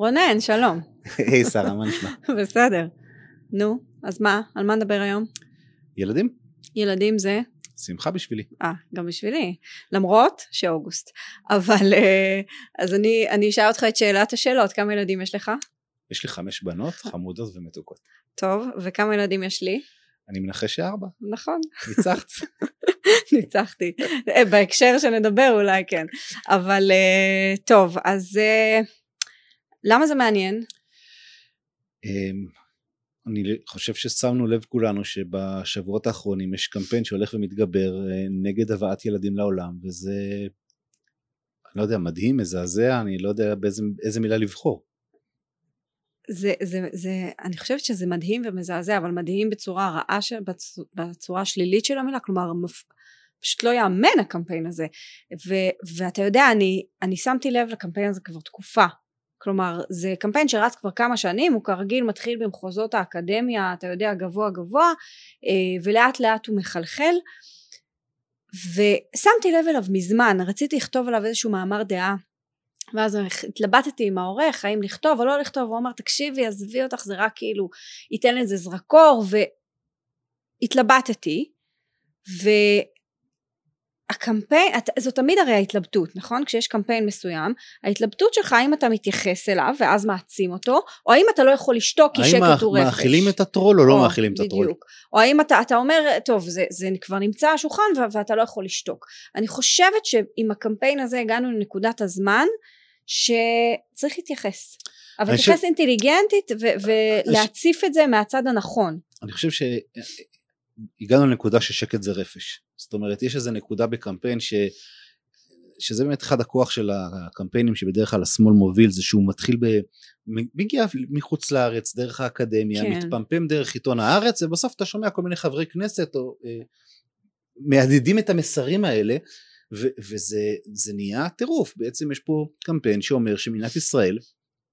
רונן, שלום. היי שרה, מה נשמע? בסדר. נו, אז מה? על מה נדבר היום? ילדים. ילדים זה? שמחה בשבילי. גם בשבילי. למרות שאוגוסט. אבל אז אני אשאל אותך את שאלת השאלות. כמה ילדים יש לך? יש לי 5 בנות, חמודות ומתוקות. טוב, וכמה ילדים יש לי? אני מנחש ש4. נכון. ניצחת. ניצחתי. בהקשר שנדבר אולי כן. אבל טוב, אז למה זה מעניין? אני חושב ששמנו לב כולנו שבשבועות האחרונים יש קמפיין שהולך ומתגבר נגד הבאת ילדים לעולם, וזה, אני לא יודע, מדהים, מזעזע, אני לא יודע באיזה מילה לבחור. אני חושבת שזה מדהים ומזעזע, אבל מדהים בצורה רעה, בצורה שלילית של המילה, כלומר פשוט לא יאמן הקמפיין הזה, ואתה יודע, אני שמתי לב לקמפיין הזה כבר תקופה, כלומר זה קמפיין שרץ כבר כמה שנים, הוא כרגיל מתחיל במחוזות האקדמיה, אתה יודע, גבוה גבוה, ולאט לאט הוא מחלחל, ושמתי לב אליו מזמן, רציתי לכתוב עליו איזשהו מאמר דעה, ואז התלבטתי עם העורך, האם לכתוב או לא לכתוב, הוא אמר תקשיבי, עזבי אותך, זה רק כאילו ייתן לזה זרקור, והתלבטתי, הקמפיין, זו תמיד הרי ההתלבטות, נכון? כשיש קמפיין מסוים, ההתלבטות שלך, האם אתה מתייחס אליו, ואז מעצים אותו, או האם אתה לא יכול לשתוק, כי שקטו רפש. האם מאכילים את הטרול, או לא מאכילים את הטרול. בדיוק. או האם אתה אומר, טוב, זה כבר נמצא השולחן, ואתה לא יכול לשתוק. אני חושבת שעם הקמפיין הזה, הגענו לנקודת הזמן, שצריך להתייחס. אבל להתייחס אינטליגנטית, ולהציף את זה מהצד הנכון. אני חושב הגענו לנקודה ששקט זה רפש. זאת אומרת, יש איזו נקודה בקמפיין שזה באמת אחד הכוח של הקמפיינים שבדרך כלל השמאל מוביל, זה שהוא מתחיל מגיע מחוץ לארץ, דרך האקדמיה, כן. מתפמפם דרך עיתון הארץ, ובסוף אתה שומע כל מיני חברי כנסת, או מהדהדים את המסרים האלה, וזה נהיה טירוף. בעצם יש פה קמפיין שאומר שמדינת ישראל,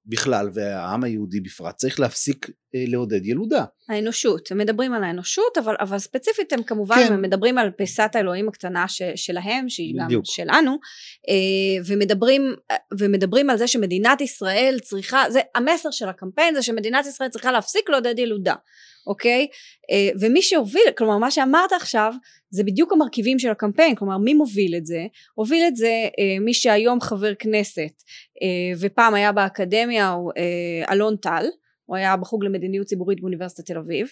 בכלל והעם היהודי בפרט צריך להפסיק לעודד ילודה. האנושות, הם מדברים על האנושות, אבל ספציפית הם כמובן, כן. הם מדברים על פיסת האלוהים הקטנה שלהם, שהיא בדיוק. גם שלנו, ומדברים על זה שמדינת ישראל צריכה, זה המסר של הקמפיין, זה שמדינת ישראל צריכה להפסיק לעודד ילודה, אוקיי? ומי שהוביל, כלומר מה שאמרת עכשיו, זה בדיוק המרכיבים של הקמפיין, כלומר מי מוביל את זה? הוביל את זה מי שהיום חבר כנסת, ופעם היה באקדמיה, הוא אלון טל, הוא היה בחוג למדיניות ציבורית באוניברסיטת תל אביב,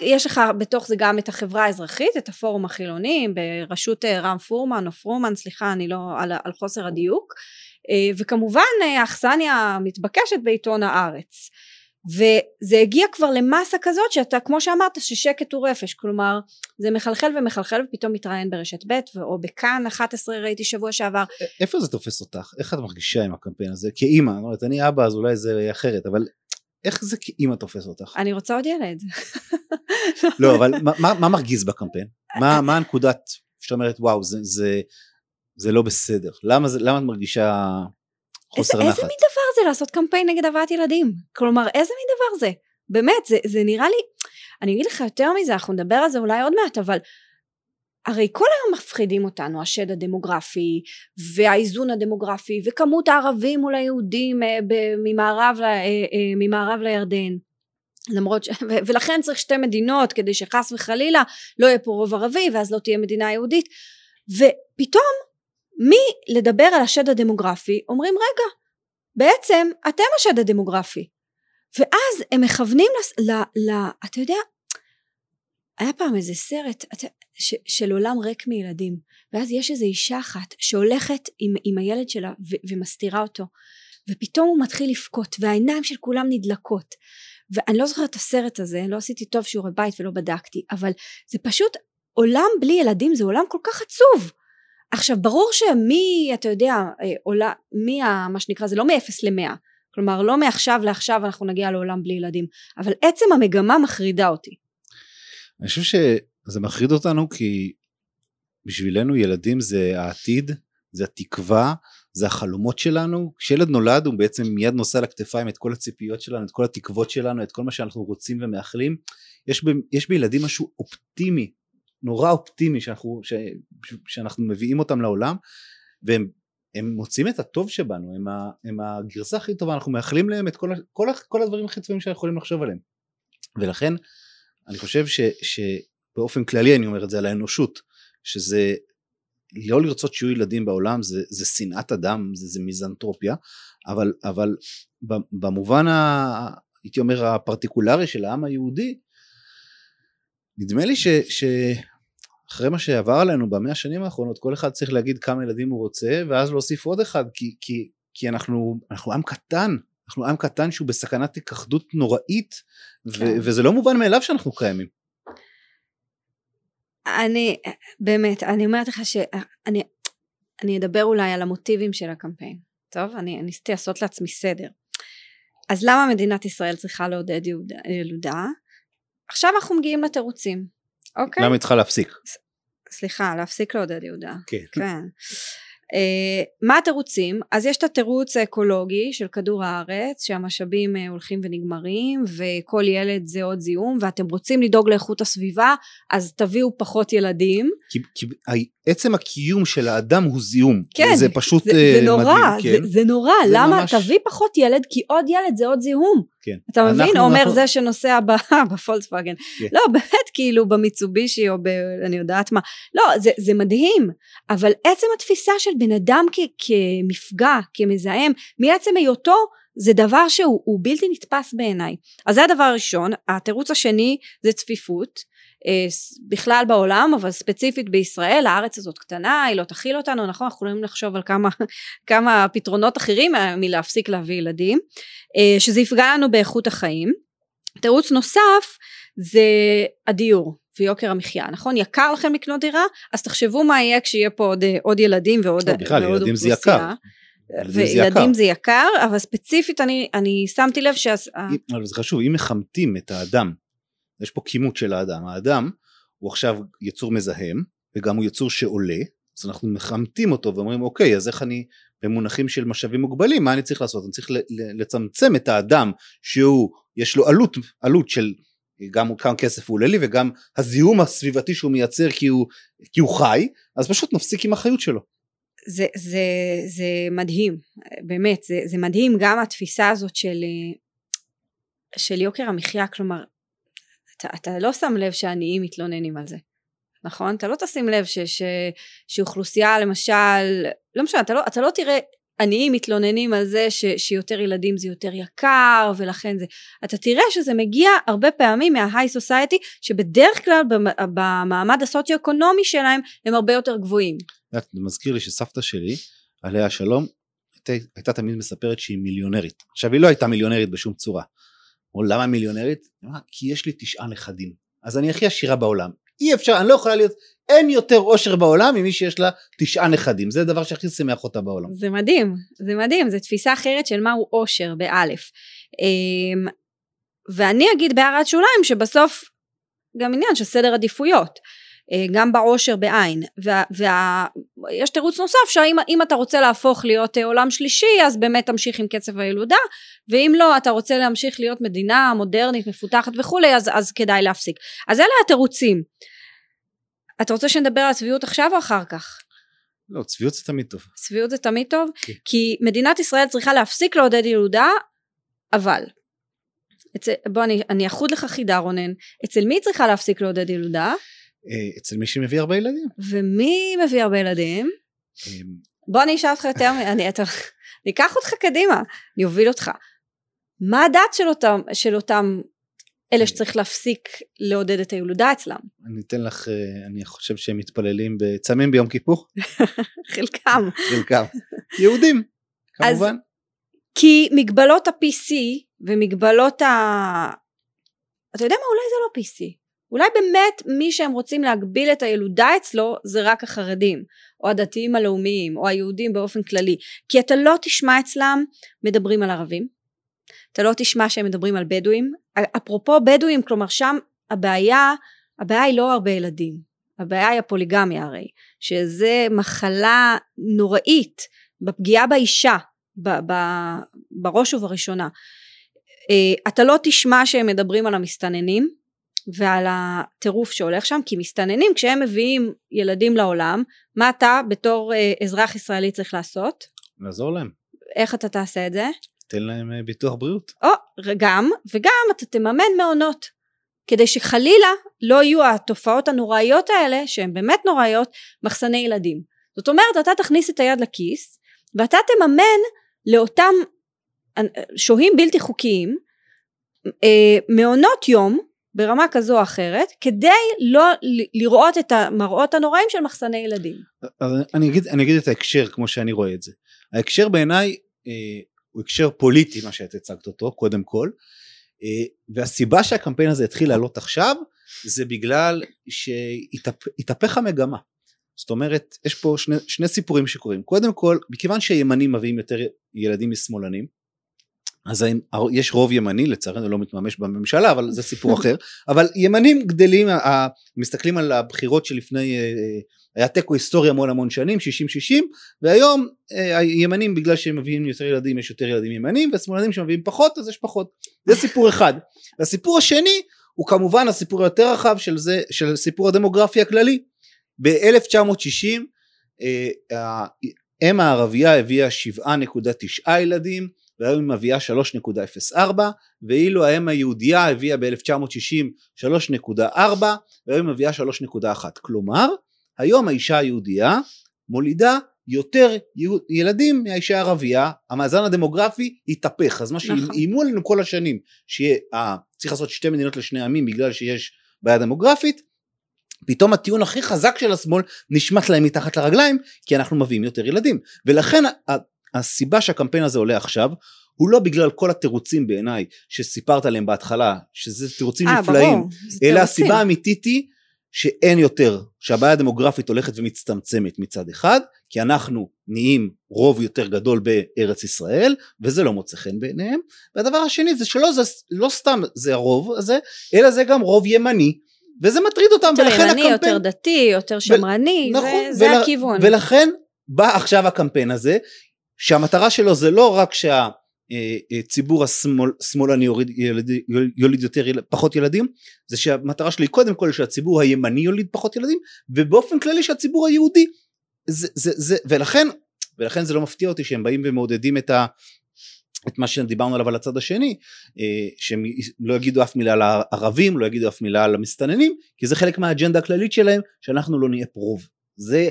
יש לך בתוך זה גם את החברה האזרחית, את הפורום החילוני, בראשות רם פורמן או פרומן, סליחה אני לא, על חוסר הדיוק, וכמובן האכסניה מתבקשת בעיתון הארץ, וזה הגיע כבר למסה כזאת שאתה כמו שאמרת ששקט הוא רפש, כלומר זה מחלחל ומחלחל ופתאום מתראיין ברשת ב' או בכאן 11 ראיתי שבוע שעבר. איפה זה תופס אותך? איך את מרגישה עם הקמפיין הזה? כאימא, אני אבא אז אולי זה אחרת, אבל איך זה כאימא תופס אותך? אני רוצה עוד ילד. לא, אבל מה מרגיז בקמפיין? מה הנקודת שאתה אומרת וואו זה לא בסדר? למה את מרגישה חוסר נחת? איזה מין דבר זה לעשות קמפיין נגד הבאת ילדים? כלומר, איזה מין דבר זה? באמת, זה נראה לי, אני אגיד לך יותר מזה, אנחנו נדבר על זה אולי עוד מעט, אבל הרי כל היום מפחידים אותנו, השד הדמוגרפי, והאיזון הדמוגרפי, וכמות הערבים מול היהודים ממערב לירדן, למרות ולכן צריך 2 מדינות, כדי שחס וחלילה לא יהיה פה רוב ערבי, ואז לא תהיה מדינה יהודית, ופתאום, מי לדבר על השד הדמוגרפי, אומרים רגע, בעצם אתם השד הדמוגרפי, ואז הם מכוונים אתה יודע, היה פעם איזה סרט של עולם ריק מילדים, ואז יש איזו אישה אחת שהולכת עם הילד שלה ומסתירה אותו, ופתאום הוא מתחיל לפקוט, והעיניים של כולם נדלקות, ואני לא זוכרת את הסרט הזה, לא עשיתי טוב שיעורי בית ולא בדקתי, אבל זה פשוט עולם בלי ילדים, זה עולם כל כך עצוב. עכשיו ברור שמי, אתה יודע, עולה, מי מה שנקרא, זה לא מ0 ל-100, כלומר לא מעכשיו לעכשיו אנחנו נגיע לעולם בלי ילדים, אבל עצם המגמה מחרידה אותי. אני חושב שזה מחריד אותנו כי בשבילנו ילדים זה העתיד, זה התקווה, זה החלומות שלנו, כשילד נולד הוא בעצם מיד נושא לכתפיים את כל הציפיות שלנו, את כל התקוות שלנו, את כל מה שאנחנו רוצים ומאחלים, יש בילדים משהו אופטימי, נורא אופטימי שאנחנו מביאים אותם לעולם, והם הם מוצאים את הטוב שבנו, הם הגרסה הכי טובה, אנחנו מאחלים להם את כל הדברים הכי טובים שיכולים לחשוב עליהם, ולכן אני חושב שבאופן כללי אני אומר את זה על האנושות, שזה לא לרצות שיהיו ילדים בעולם, זה שנאת אדם, זה מיזנטרופיה, אבל במובן הייתי אומר הפרטיקולרי של העם היהודי, נדמה לי אחרי מה שעבר עלינו במאה השנים האחרונות, כל אחד צריך להגיד כמה ילדים הוא רוצה, ואז להוסיף עוד אחד, כי אנחנו עם קטן, אנחנו עם קטן שהוא בסכנת הכחדות נוראית, וזה לא מובן מאליו שאנחנו קיימים. אני אומרת לך שאני אדבר אולי על המוטיבים של הקמפיין, טוב? אני ניסיתי לעשות לעצמי סדר. אז למה מדינת ישראל צריכה לעודד ילודה? עכשיו אנחנו מגיעים לתירוצים. אוקיי. למה צריכה להפסיק? סליחה, להפסיק לעודד ילודה. כן. מה התירוצים? אז יש את התירוץ האקולוגי של כדור הארץ, שהמשאבים הולכים ונגמרים, וכל ילד זה עוד זיהום, ואתם רוצים לדאוג לאיכות הסביבה, אז תביאו פחות ילדים. כי עצם הקיום של האדם הוא זיהום. כן. זה פשוט מדהים. זה נורא. למה? תביא פחות ילד, כי עוד ילד זה עוד זיהום. אתה מבין? אומר זה שנוסע בפולקסווגן. לא, באמת כאילו במיצובישי, או אני יודעת מה. לא, זה מדהים. אבל עצם התפיסה של בן אדם כמפגע, כמזהם, מעצם היותו, זה דבר שהוא בלתי נתפס בעיניי. אז זה הדבר הראשון. התירוץ השני זה צפיפות, בכלל בעולם, אבל ספציפית בישראל, הארץ הזאת קטנה, היא לא תכיל אותנו, נכון? אנחנו יכולים לחשוב על כמה פתרונות אחרים מלהפסיק להביא ילדים, שזה יפגע לנו באיכות החיים. תירוץ נוסף זה הדיור ויוקר המחיה, נכון? יקר לכם לקנות דירה, אז תחשבו מה יהיה כשיהיה פה עוד ילדים ועוד אוכלוסייה. וילדים זה יקר, אבל ספציפית אני שמתי לב אבל זה חשוב, אם מחמתים את האדם, יש פה כימות של האדם, האדם הוא עכשיו יצור מזהם, וגם הוא יצור שעולה, אז אנחנו מחמתים אותו ואומרים אוקיי, אז איך אני במונחים של משאבים מוגבלים, מה אני צריך לעשות? אני צריך לצמצם את האדם שהוא, יש לו עלות של גם כמה כסף הוא עולה לי, וגם הזיהום הסביבתי שהוא מייצר כי הוא חי, אז פשוט נפסיק עם החיות שלו. זה מדהים, באמת, זה מדהים גם התפיסה הזאת של יוקר המחיה, כלומר, אתה לא שם לב שהעניים מתלוננים על זה, נכון? אתה לא תשים לב שאוכלוסייה למשל, לא משנה, אתה לא תראה עניים מתלוננים על זה שיותר ילדים זה יותר יקר ולכן זה, אתה תראה שזה מגיע הרבה פעמים מההיי סוסייטי, שבדרך כלל במעמד הסוציו-אקונומי שלהם הם הרבה יותר גבוהים. זה מזכיר לי שסבתא שלי, עליה שלום, הייתה תמיד מספרת שהיא מיליונרית, עכשיו היא לא הייתה מיליונרית בשום צורה, או למה מיליונרית? כי יש לי 9 נכדים, אז אני הכי עשירה בעולם, אי אפשר, אני לא יכולה להיות, אין יותר עושר בעולם ממי שיש לה 9 נכדים, זה הדבר שהכי שמח אותה בעולם. זה מדהים, זה מדהים, זה תפיסה אחרת של מהו עושר באלף, ואני אגיד בהערת שוליים שבסוף, גם עניין של סדר עדיפויות, גם בעושר בעין, ויש תירוץ נוסף, שאם אתה רוצה להפוך להיות עולם שלישי, אז באמת תמשיך עם קצב הילודה, ואם לא, אתה רוצה להמשיך להיות מדינה מודרנית, מפותחת וכו', אז כדאי להפסיק. אז אלה התירוצים. אתה רוצה שנדבר על צביעות עכשיו או אחר כך? לא, צביעות זה תמיד טוב. צביעות זה תמיד טוב, כי מדינת ישראל צריכה להפסיק לעודד ילודה, אבל בוא, אני אחוד לך חידה רונן, אצל מי צריכה להפסיק לעודד ילודה? אצל מי שמביא הרבה ילדים. ומי מביא הרבה ילדים? בוא אני אשאל אותך יותר, אני אקח אותך קדימה, אני אוביל אותך. מה הדעת של אותם אלה שצריך להפסיק לעודד את הילודה אצלם? אני אתן לך, אני חושב שהם מתפללים בצמים ביום כיפור. חלקם. חלקם. יהודים, כמובן. כי מגבלות ה-PC ומגבלות אתה יודע מה? אולי זה לא PC. אולי באמת מי שהם רוצים להגביל את הילודה אצלו, זה רק החרדים, או הדתיים הלאומיים, או היהודים באופן כללי, כי אתה לא תשמע אצלם מדברים על ערבים, אתה לא תשמע שהם מדברים על בדואים, אפרופו בדואים, כלומר שם הבעיה היא לא הרבה ילדים, הבעיה היא הפוליגמיה הרי, שזה מחלה נוראית, בפגיעה באישה, בראש ובראשונה, אתה לא תשמע שהם מדברים על המסתננים, ועל הטירוף שהולך שם, כי מסתננים כשהם מביאים ילדים לעולם, מה אתה בתור אזרח ישראלי צריך לעשות? לעזור להם. איך אתה תעשה את זה? תן להם ביטוח בריאות. או, וגם אתה תממן מעונות. כדי שחלילה לא יהיו התופעות הנוראיות האלה, שהן באמת נוראיות, מחסני ילדים. זאת אומרת, אתה תכניס את היד לכיס, ואתה תממן לאותם שוהים בלתי חוקיים, מעונות יום, ברמה כזו או אחרת, כדי לא לראות את המראות הנוראים של מחסני ילדים. אז אני אגיד את ההקשר, כמו שאני רואה את זה. ההקשר בעיניי, הוא הקשר פוליטי, מה שאת הצגת אותו, קודם כל, והסיבה שהקמפיין הזה התחיל לעלות עכשיו, זה בגלל שהתהפך המגמה. זאת אומרת, יש פה שני סיפורים שקורים. קודם כל, מכיוון שהימנים מביאים יותר ילדים משמאלנים, אז יש רוב ימני, לצערנו לא מתממש בממשלה, אבל זה סיפור אחר, אבל ימנים גדלים, מסתכלים על הבחירות שלפני, היה תיקו היסטוריה המון שנים, 60-60, והיום הימנים בגלל שהם מביאים יותר ילדים, יש יותר ילדים ימנים, והשמאלנים שמביאים פחות, אז יש פחות. זה סיפור אחד. והסיפור השני, הוא כמובן הסיפור היותר רחב של זה, של סיפור הדמוגרפיה הכללי. ב-1960, האם הערבייה הביאה 7.9 ילדים, והיום היא מביאה 3.04, ואילו האם היהודייה הביאה ב-1960 3.4, והיום היא מביאה 3.1. כלומר, היום האישה היהודייה מולידה יותר ילדים מהאישה הערבייה, המאזן הדמוגרפי התהפך, אז מה שאיימו עלינו כל השנים, שצריך לעשות שתי מדינות לשני עמים בגלל שיש בעיה דמוגרפית, פתאום הטיעון הכי חזק של השמאל נשמט להם מתחת לרגליים, כי אנחנו מביאים יותר ילדים, ולכן הסיבה שהקמפיין הזה עולה עכשיו, הוא לא בגלל כל התירוצים בעיניי, שסיפרת עליהם בהתחלה, שזה תירוצים נפלאים, אלא הסיבה האמיתית היא, שאין יותר, שהבעיה הדמוגרפית הולכת ומצטמצמת מצד אחד, כי אנחנו נהיים רוב יותר גדול בארץ ישראל, וזה לא מוצא חן ביניהם, והדבר השני זה שלא זה, לא סתם זה הרוב הזה, אלא זה גם רוב ימני, וזה מטריד אותם, ולכן ימני, הקמפיין... יותר דתי, יותר שמרני, נכון, זה הכיוון. ולכן בא עכשיו הקמפיין הזה, שהמטרה שלו זה לא רק ציבור השמאלני יוליד פחות ילדים, זה שהמטרה שלי קודם כל שהציבור הימני יוליד פחות ילדים, ובאופן כללי שהציבור היהודי, ולכן זה לא מפתיע אותי שהם באים ומעודדים את מה שדיברנו עליו על הצד השני, שהם לא יגידו אף מילה על הערבים, לא יגידו אף מילה על המסתננים, כי זה חלק מהאג'נדה הכללית שלהם, שאנחנו לא נהיה פה רוב. זה,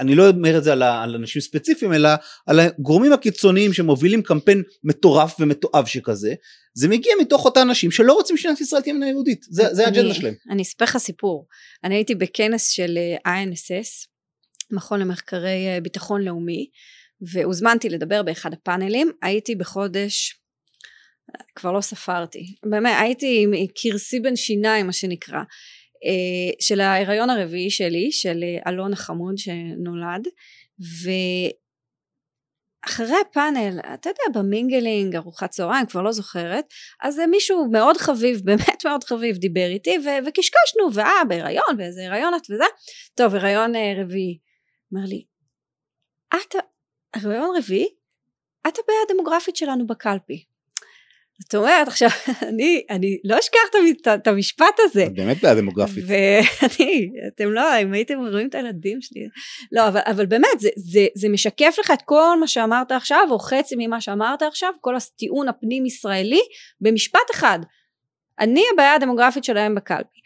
אני לא אומר את זה על אנשים ספציפיים, אלא על הגורמים הקיצוניים שמובילים קמפיין מטורף ומתואב שכזה, זה מגיע מתוך אותה אנשים שלא רוצים שמדינת ישראל תהיה מדינה יהודית, זה האג'נדה שלהם. אני אספר לך סיפור, אני הייתי בכנס של INSS, מכון למחקרי ביטחון לאומי, והוזמנתי לדבר באחד הפאנלים, הייתי בחודש, כבר לא ספרתי, באמת הייתי עם קרסי בין שיניים מה שנקרא, של ההיריון הרביעי שלי, של אלון החמוד שנולד, ואחרי הפאנל, אתה יודע, במינגלינג, ארוחת צהריים, כבר לא זוכרת, אז מישהו מאוד חביב, באמת מאוד חביב, דיבר איתי, וקשקשנו, בהיריון, באיזה היריון את וזה, טוב, היריון רביעי, אמר לי, היריון רביעי, את הבעיה הדמוגרפית שלנו בקלפי, זאת אומרת, עכשיו, אני לא אשכח את המשפט הזה. את באמת בעיה דמוגרפית. ואני, אתם לא, אם הייתם רואים את הילדים שלי, לא, אבל באמת, זה משקף לך את כל מה שאמרת עכשיו, או חצי ממה שאמרת עכשיו, כל הטיעון הפנים ישראלי, במשפט אחד, אני הבעיה הדמוגרפית שלהם בקלפי.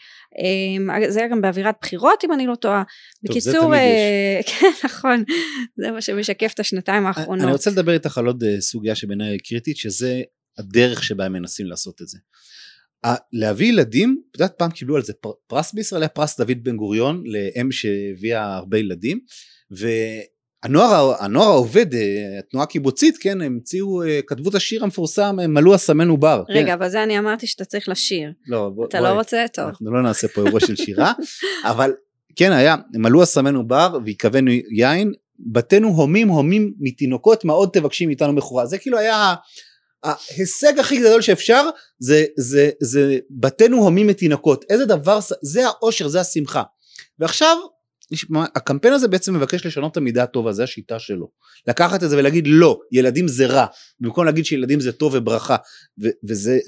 זה היה גם באווירת בחירות, אם אני לא טועה. בקיצור, כן, נכון, זה מה שמשקף את השנתיים האחרונות. אני רוצה לדבר איתך על עוד סוגיה שבעיניי קריטית, שזה הדרך שבה הם מנסים לעשות את זה. להביא ילדים, בדעת פעם קיבלו על זה פרס בישראל, היה פרס דוד בן גוריון, לאם שהביאה הרבה ילדים, והנוער העובד, התנועה הקיבוצית, כן, הם המציאו, כתבו את השיר המפורסם, מלאו אסמן ובר. רגע, אבל זה אני אמרתי שאתה צריך לשיר. לא, אתה לא רוצה? טוב. אנחנו לא נעשה פה אירוע של שירה, אבל כן היה, מלאו אסמן ובר, ויקבנו יין, בתינו הומים מתינוקות, מאוד תבקשים איתנו מכורה. זה כאילו היה ההישג הכי גדול שאפשר, זה בתינו הומים מתינוקות, איזה דבר, זה האושר, זה השמחה, ועכשיו הקמפיין הזה בעצם מבקש לשנות את המידה הטובה, זה השיטה שלו, לקחת את זה ולהגיד לא, ילדים זה רע, במקום להגיד שילדים זה טוב וברכה, וזה,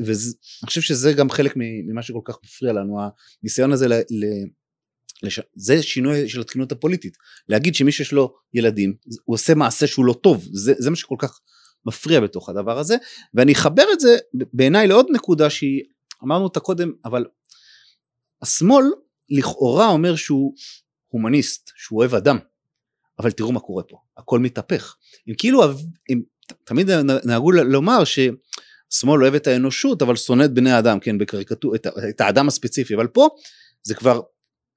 אני חושב שזה גם חלק ממה שכל כך מפריע לנו, הניסיון הזה זה שינוי של התקינות הפוליטית, להגיד שמי שיש לו ילדים, הוא עושה מעשה שהוא לא טוב, זה מה שכל כך מפריע בתוך הדבר הזה, ואני אחבר את זה בעיניי לעוד נקודה שהיא, אמרנו אותה קודם, אבל השמאל לכאורה אומר שהוא הומניסט, שהוא אוהב אדם, אבל תראו מה קורה פה, הכל מתהפך, הם כאילו, תמיד נהגו לומר ששמאל אוהב את האנושות, אבל שונא את בני האדם, כן, בקריקטורה, את האדם הספציפי, אבל פה זה כבר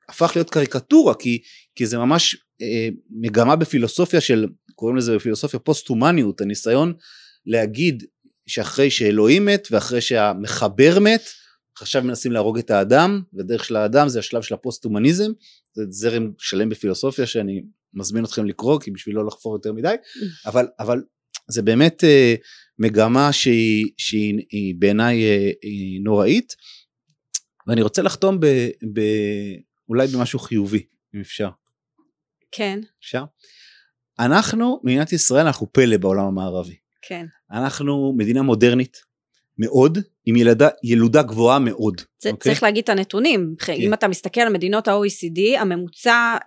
הפך להיות קריקטורה, כי זה ממש מגמה בפילוסופיה של, קוראים לזה בפילוסופיה פוסט-הומניות, הניסיון להגיד שאחרי שאלוהים מת, ואחרי שהמחבר מת, עכשיו מנסים להרוג את האדם, ודרך של האדם זה השלב של הפוסט-הומניזם, זה זרם שלם בפילוסופיה שאני מזמין אתכם לקרוא, כי בשביל לא לחפור יותר מדי, אבל זה באמת מגמה שהיא בעיניי נוראית, ואני רוצה לחתום אולי במשהו חיובי, אם אפשר. כן. אפשר? אנחנו, מדינת ישראל, אנחנו פלא בעולם המערבי. כן. אנחנו מדינה מודרנית, מאוד, עם ילודה גבוהה מאוד. צריך להגיד את הנתונים, אם אתה מסתכל על מדינות ה-OECD, הממוצע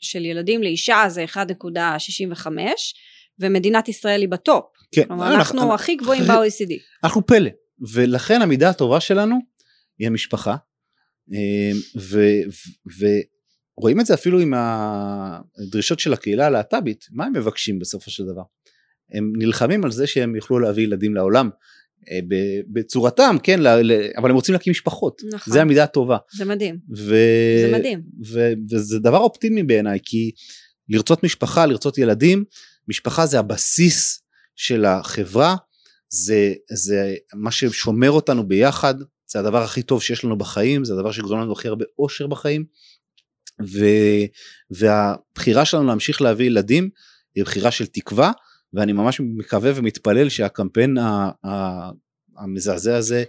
של ילדים לאישה זה 1.65, ומדינת ישראל היא בטופ. כן. כלומר, אנחנו הכי גבוהים ב-OECD. אנחנו פלא, ולכן המידה הטובה שלנו היא המשפחה, ורואים את זה אפילו עם הדרישות של הקהילה הלהט"בית, מה הם מבקשים בסופו של דבר? הם נלחמים על זה שהם יוכלו להביא ילדים לעולם, בצורתם, כן, אבל הם רוצים להקים משפחות, נכון. זה המידה הטובה. זה מדהים, זה מדהים. וזה דבר אופטימי בעיניי, כי לרצות משפחה, לרצות ילדים, משפחה זה הבסיס של החברה, זה מה ששומר אותנו ביחד, זה הדבר הכי טוב שיש לנו בחיים, זה הדבר שגורם לנו הכי הרבה אושר בחיים, והבחירה שלנו להמשיך להביא ילדים, היא בחירה של תקווה, ואני ממש מקווה ומתפלל שהקמפיין המזעזע הזה,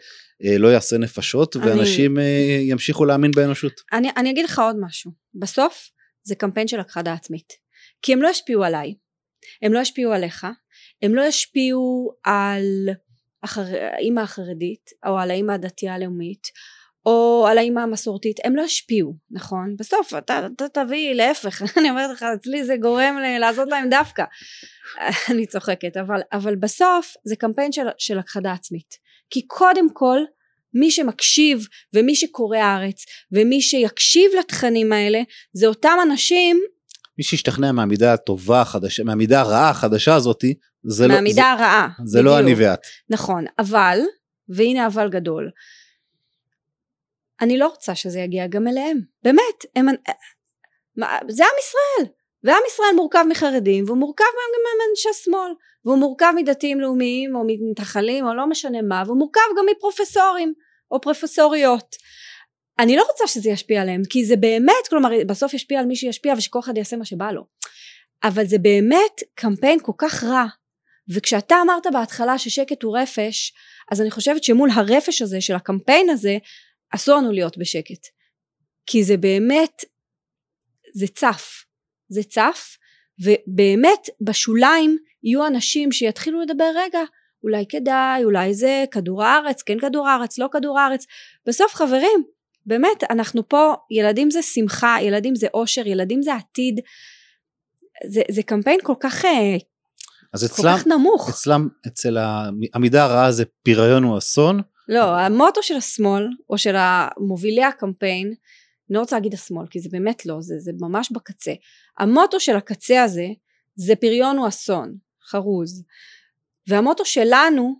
לא יעשה נפשות, ואנשים ימשיכו להאמין באנושות. אני אגיד לך עוד משהו, בסוף זה קמפיין של הכחדה עצמית, כי הם לא ישפיעו עליי, הם לא ישפיעו עליך, הם לא ישפיעו על האמא החרדית, או על האמא הדתייה הלאומית, או על האמא המסורתית, הם לא השפיעו, נכון? בסוף, אתה תביא להפך, אני אומרת לך, אצלי זה גורם לעשות להם דווקא, אני צוחקת, אבל בסוף, זה קמפיין של הכחדה עצמית, כי קודם כל, מי שמקשיב, ומי שקורא הארץ, ומי שיקשיב לתכנים האלה, זה אותם אנשים, מי שהשתכנע מהמידה הטובה החדשה, מהמידה הרעה החדשה הזאת, מהמידה הרעה. זה לא אני ואת. נכון, אבל, והנה אבל גדול, אני לא רוצה שזה יגיע גם אליהם. באמת, זה עם ישראל. ועם ישראל מורכב מחרדים, והוא מורכב גם מאנשי שמאל, והוא מורכב מדתיים לאומיים, או מתנחלים, או לא משנה מה, והוא מורכב גם מפרופסורים, או פרופסוריות. אני לא רוצה שזה ישפיע עליהם, כי זה באמת, כלומר, בסוף ישפיע על מי שישפיע, ושכל אחד יעשה מה שבא לו. אבל זה באמת קמפיין כל כך רע, וכשאתה אמרת בהתחלה ששקט הוא רפש, אז אני חושבת שמול הרפש הזה של הקמפיין הזה, אסור לנו להיות בשקט, כי זה באמת, זה צף, ובאמת בשוליים יהיו אנשים שיתחילו לדבר רגע, אולי כדאי, אולי זה, כדור הארץ, כן כדור הארץ, לא כדור הארץ, בסוף חברים, באמת אנחנו פה, ילדים זה שמחה, ילדים זה אושר, ילדים זה עתיד, זה קמפיין כל כך נמוך. אצלם, אצל המידה הרעה זה פיריון הוא אסון. לא, המוטו של השמאל, או של המובילי הקמפיין, אני רוצה להגיד השמאל, כי זה באמת לא, זה ממש בקצה. המוטו של הקצה הזה, זה פיריון הוא אסון, חרוז. והמוטו שלנו,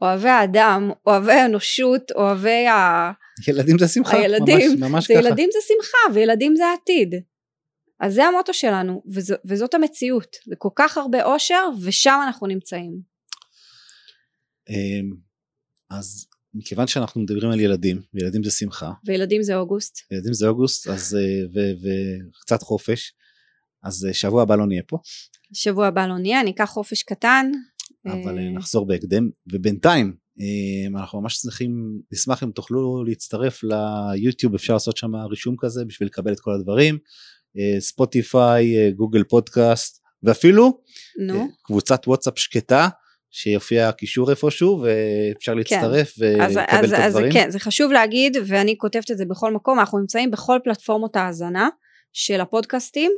אוהבי האדם, אוהבי האנושות, אוהבי ילדים זה שמחה, ממש ככה. ילדים זה שמחה, וילדים זה העתיד. אז זה המוטו שלנו, וזאת המציאות, זה כל כך הרבה אושר, ושם אנחנו נמצאים. אז מכיוון שאנחנו מדברים על ילדים, וילדים זה שמחה. וילדים זה אוגוסט. וילדים זה אוגוסט, אז וקצת חופש, אז שבוע הבא לא נהיה פה. שבוע הבא לא נהיה, ניקח חופש קטן. אבל נחזור בהקדם, ובינתיים, אנחנו ממש צריכים, נשמח אם תוכלו להצטרף ליוטיוב, אפשר לעשות שם רישום כזה, בשביל לקבל את כל הדברים, ספוטיפיי, גוגל פודקאסט, ואפילו קבוצת וואטסאפ שקטה, שיופיע קישור איפשהו, ואפשר להצטרף ולקבל את הדברים. כן, זה חשוב להגיד, ואני כותבת את זה בכל מקום, אנחנו נמצאים בכל פלטפורמות ההזנה של הפודקאסטים,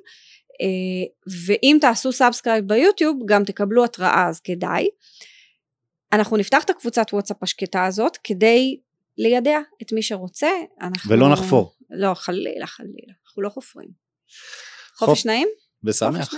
ואם תעשו סאבסקרייב ביוטיוב, גם תקבלו התראה, אז כדאי. אנחנו נפתח את הקבוצת וואטסאפ השקטה הזאת, כדי לידע את מי שרוצה. ולא נחפור. לא, חלילה, אנחנו לא חופרים. חופש נעים? בשמח.